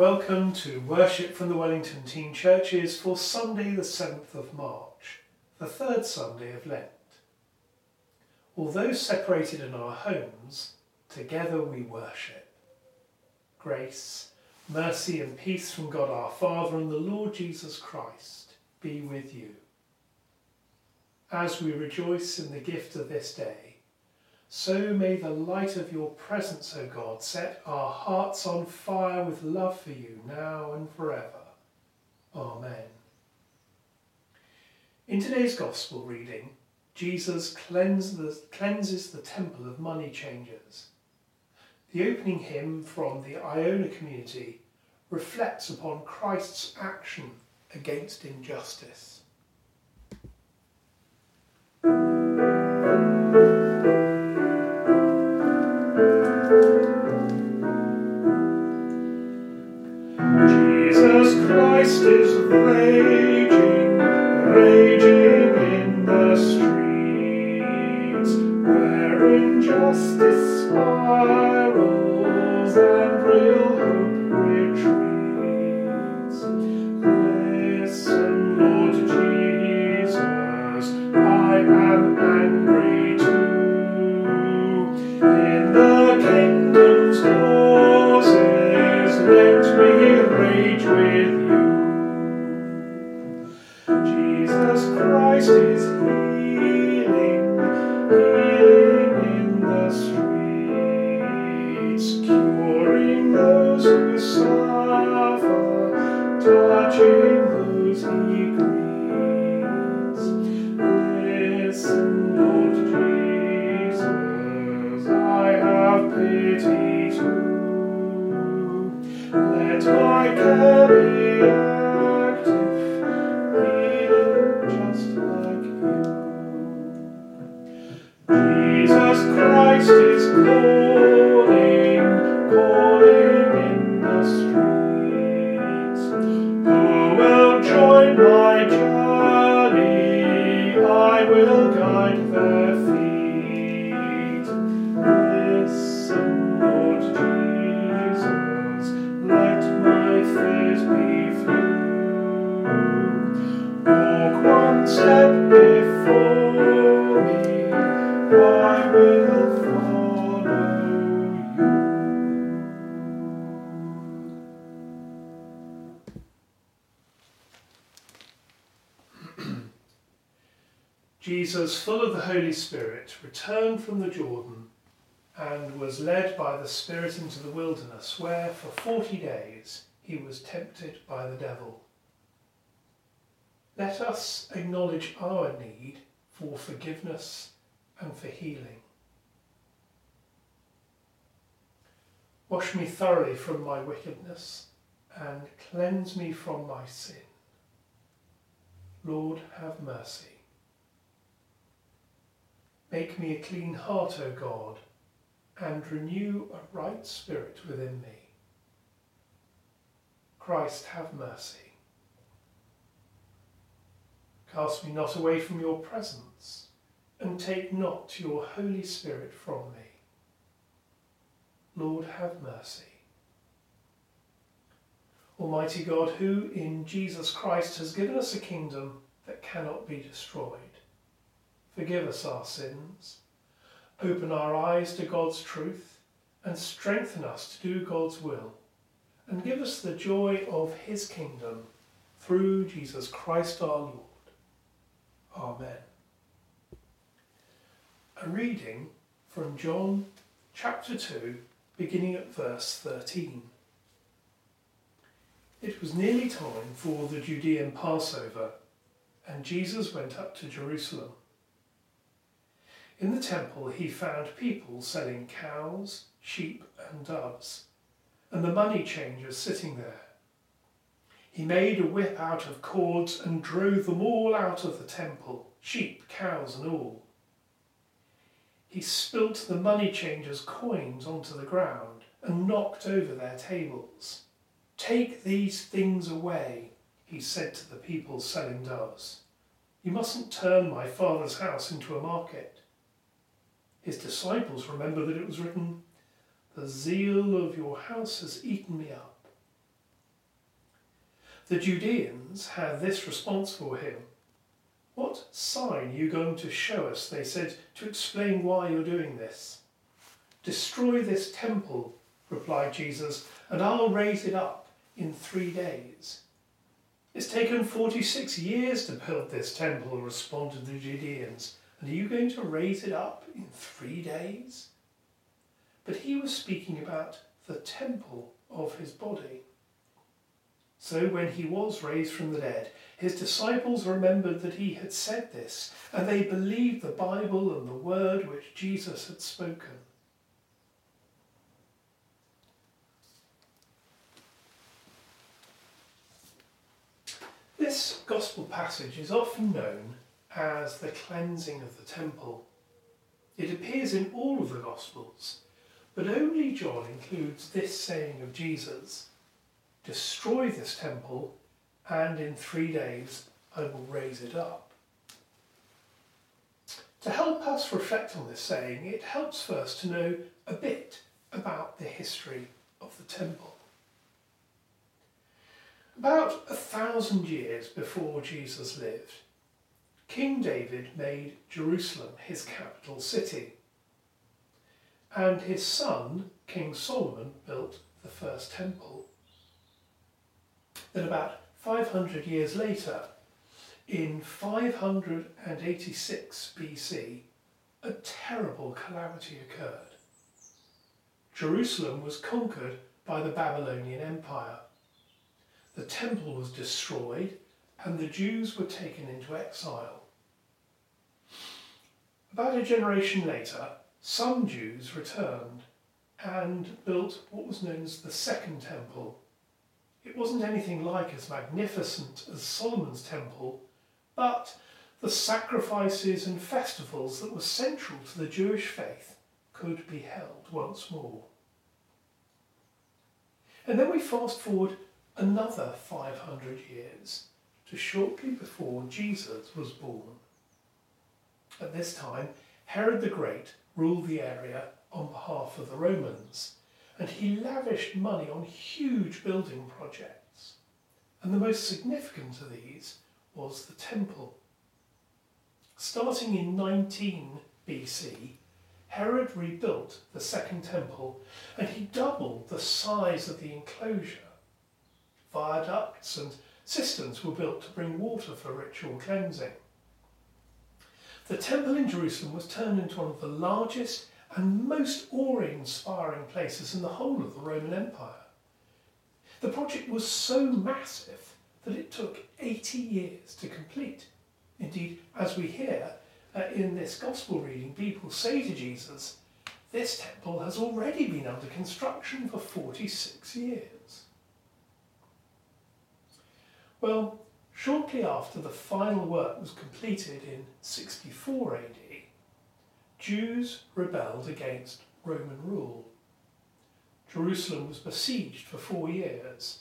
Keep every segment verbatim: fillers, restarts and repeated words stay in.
Welcome to Worship from the Wellington Teen Churches for Sunday the seventh of March, the third Sunday of Lent. Although separated in our homes, together we worship. Grace, mercy and peace from God our Father and the Lord Jesus Christ be with you. As we rejoice in the gift of this day, so may the light of your presence, O God, set our hearts on fire with love for you now and forever. Amen. In today's Gospel reading, Jesus cleanses the temple of money changers. The opening hymn from the Iona community reflects upon Christ's action against injustice. Christ is raging, raging in the streets, where injustice spirals and real hope retreats. Listen, Lord Jesus, I am angry too. In the kingdom's causes, let me rage with you. Christ is healing, healing in the streets, curing those who suffer, touching those he greets. Listen, Lord Jesus, I have pity too. Let my care be active, Christ is calling, calling in the streets. Oh, well, join my journey, I will guide their feet. Listen, Lord Jesus, let my fears be few. Walk one step before me, I will follow you. Jesus, full of the Holy Spirit, returned from the Jordan and was led by the Spirit into the wilderness, where for forty days he was tempted by the devil. Let us acknowledge our need for forgiveness and for healing. Wash me thoroughly from my wickedness and cleanse me from my sin. Lord, have mercy. Make me a clean heart, O God, and renew a right spirit within me. Christ, have mercy. Cast me not away from your presence, and take not your Holy Spirit from me. Lord, have mercy. Almighty God, who in Jesus Christ has given us a kingdom that cannot be destroyed, forgive us our sins, open our eyes to God's truth, and strengthen us to do God's will, and give us the joy of his kingdom, through Jesus Christ our Lord. Amen. A reading from John chapter two, beginning at verse thirteen. It was nearly time for the Judean Passover, and Jesus went up to Jerusalem. In the temple he found people selling cows, sheep and doves, and the money changers sitting there. He made a whip out of cords and drove them all out of the temple, sheep, cows and all. He spilt the money changers' coins onto the ground and knocked over their tables. Take these things away, he said to the people selling doves. You mustn't turn my father's house into a market. His disciples remember that it was written, The zeal of your house has eaten me up. The Judeans had this response for him. "What sign are you going to show us," they said, "to explain why you're doing this?" "Destroy this temple," replied Jesus, "and I'll raise it up in three days. "It's taken forty-six years to build this temple," responded the Judeans, "and are you going to raise it up in three days? But he was speaking about the temple of his body. So when he was raised from the dead, his disciples remembered that he had said this, and they believed the Bible and the word which Jesus had spoken. This gospel passage is often known as the cleansing of the temple. It appears in all of the Gospels, but only John includes this saying of Jesus, "Destroy this temple, and in three days I will raise it up." To help us reflect on this saying, it helps first to know a bit about the history of the temple. About a thousand years before Jesus lived, King David made Jerusalem his capital city, and his son, King Solomon, built the first temple. Then about five hundred years later, in five hundred eighty-six B C, a terrible calamity occurred. Jerusalem was conquered by the Babylonian Empire. The temple was destroyed and the Jews were taken into exile. About a generation later, some Jews returned and built what was known as the Second Temple. It wasn't anything like as magnificent as Solomon's temple, but the sacrifices and festivals that were central to the Jewish faith could be held once more. And then we fast forward another five hundred years to shortly before Jesus was born. At this time, Herod the Great ruled the area on behalf of the Romans, and he lavished money on huge building projects. And the most significant of these was the temple. Starting in nineteen B C, Herod rebuilt the Second Temple, and he doubled the size of the enclosure. Viaducts and cisterns were built to bring water for ritual cleansing. The temple in Jerusalem was turned into one of the largest and most awe-inspiring places in the whole of the Roman Empire. The project was so massive that it took eighty years to complete. Indeed, as we hear uh, in this Gospel reading, people say to Jesus, "This temple has already been under construction for forty-six years." Well, shortly after the final work was completed in sixty-four A D, Jews rebelled against Roman rule. Jerusalem was besieged for four years.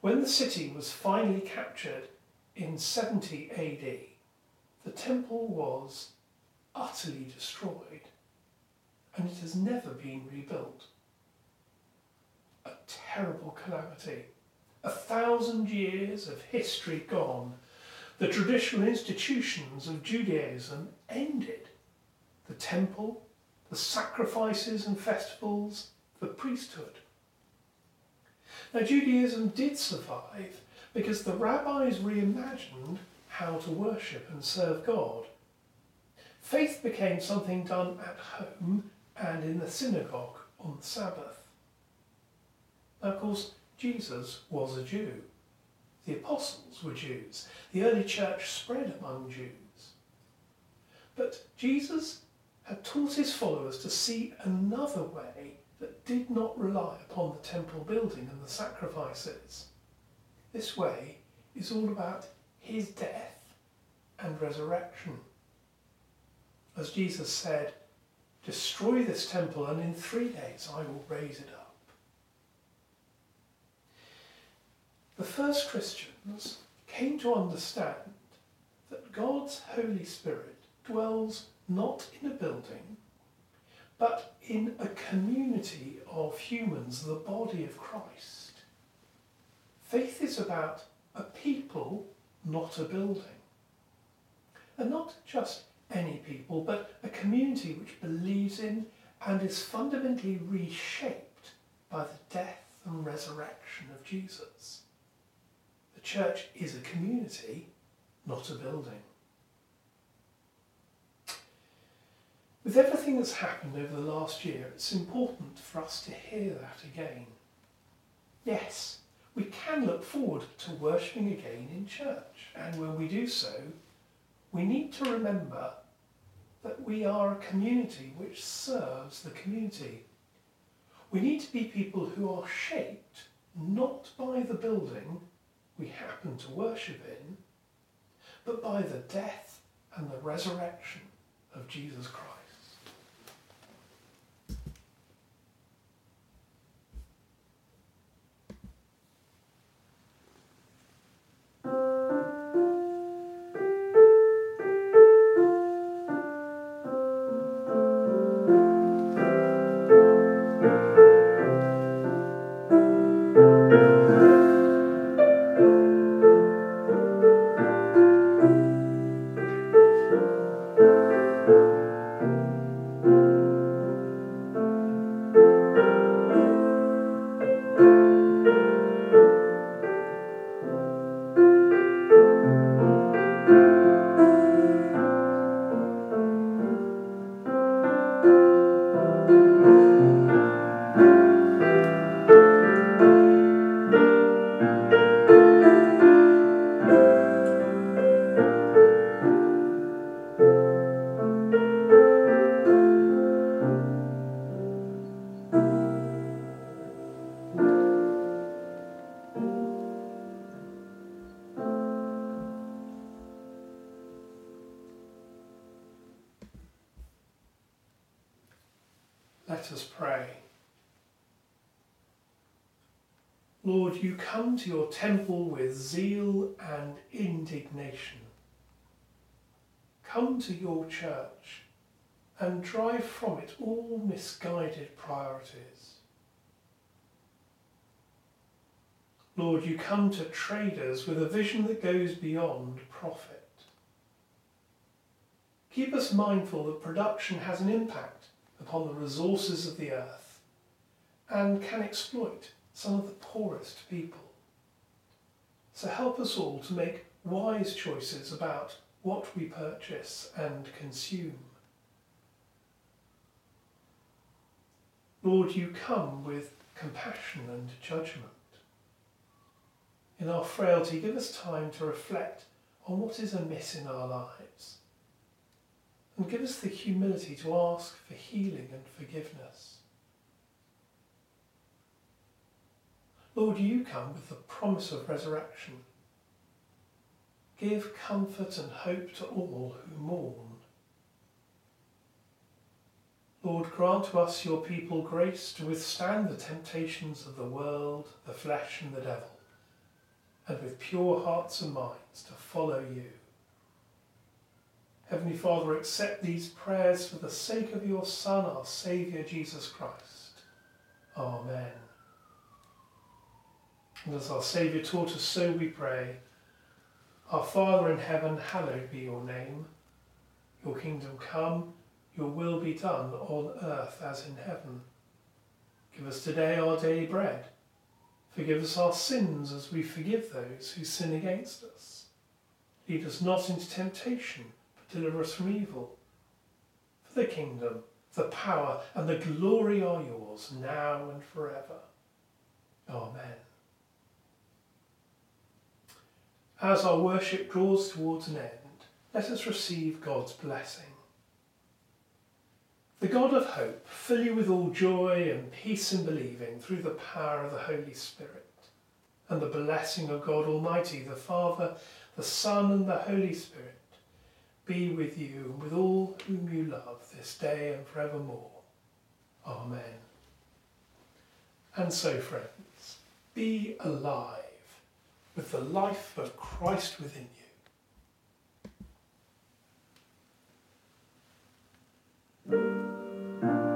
When the city was finally captured in seventy A D, the temple was utterly destroyed, and it has never been rebuilt. A terrible calamity. A thousand years of history gone, the traditional institutions of Judaism ended. The temple, the sacrifices and festivals, the priesthood. Now, Judaism did survive because the rabbis reimagined how to worship and serve God. Faith became something done at home and in the synagogue on the Sabbath. Now, of course, Jesus was a Jew. The apostles were Jews. The early church spread among Jews. But Jesus had taught his followers to see another way that did not rely upon the temple building and the sacrifices. This way is all about his death and resurrection. As Jesus said, "Destroy this temple and in three days I will raise it up." The first Christians came to understand that God's Holy Spirit dwells not in a building, but in a community of humans, the body of Christ. Faith is about a people, not a building. And not just any people, but a community which believes in and is fundamentally reshaped by the death and resurrection of Jesus. The church is a community, not a building. With everything that's happened over the last year, it's important for us to hear that again. Yes, we can look forward to worshipping again in church, and when we do so, we need to remember that we are a community which serves the community. We need to be people who are shaped not by the building we happen to worship in, but by the death and the resurrection of Jesus Christ. Let us pray. Lord, you come to your temple with zeal and indignation. Come to your church and drive from it all misguided priorities. Lord, you come to traders with a vision that goes beyond profit. Keep us mindful that production has an impact upon the resources of the earth and can exploit some of the poorest people. So help us all to make wise choices about what we purchase and consume. Lord, you come with compassion and judgment. In our frailty, give us time to reflect on what is amiss in our lives. And give us the humility to ask for healing and forgiveness. Lord, you come with the promise of resurrection. Give comfort and hope to all who mourn. Lord, grant to us, your people, grace to withstand the temptations of the world, the flesh and the devil, and with pure hearts and minds to follow you. Heavenly Father, accept these prayers for the sake of your Son, our Saviour, Jesus Christ. Amen. And as our Saviour taught us, so we pray. Our Father in heaven, hallowed be your name. Your kingdom come, your will be done on earth as in heaven. Give us today our daily bread. Forgive us our sins as we forgive those who sin against us. Lead us not into temptation, deliver us from evil. For the kingdom, the power, and the glory are yours, now and forever. Amen. As our worship draws towards an end, let us receive God's blessing. The God of hope, fill you with all joy and peace in believing through the power of the Holy Spirit, and the blessing of God Almighty, the Father, the Son, and the Holy Spirit, be with you and with all whom you love this day and forevermore. Amen. And so, friends, be alive with the life of Christ within you. Mm-hmm.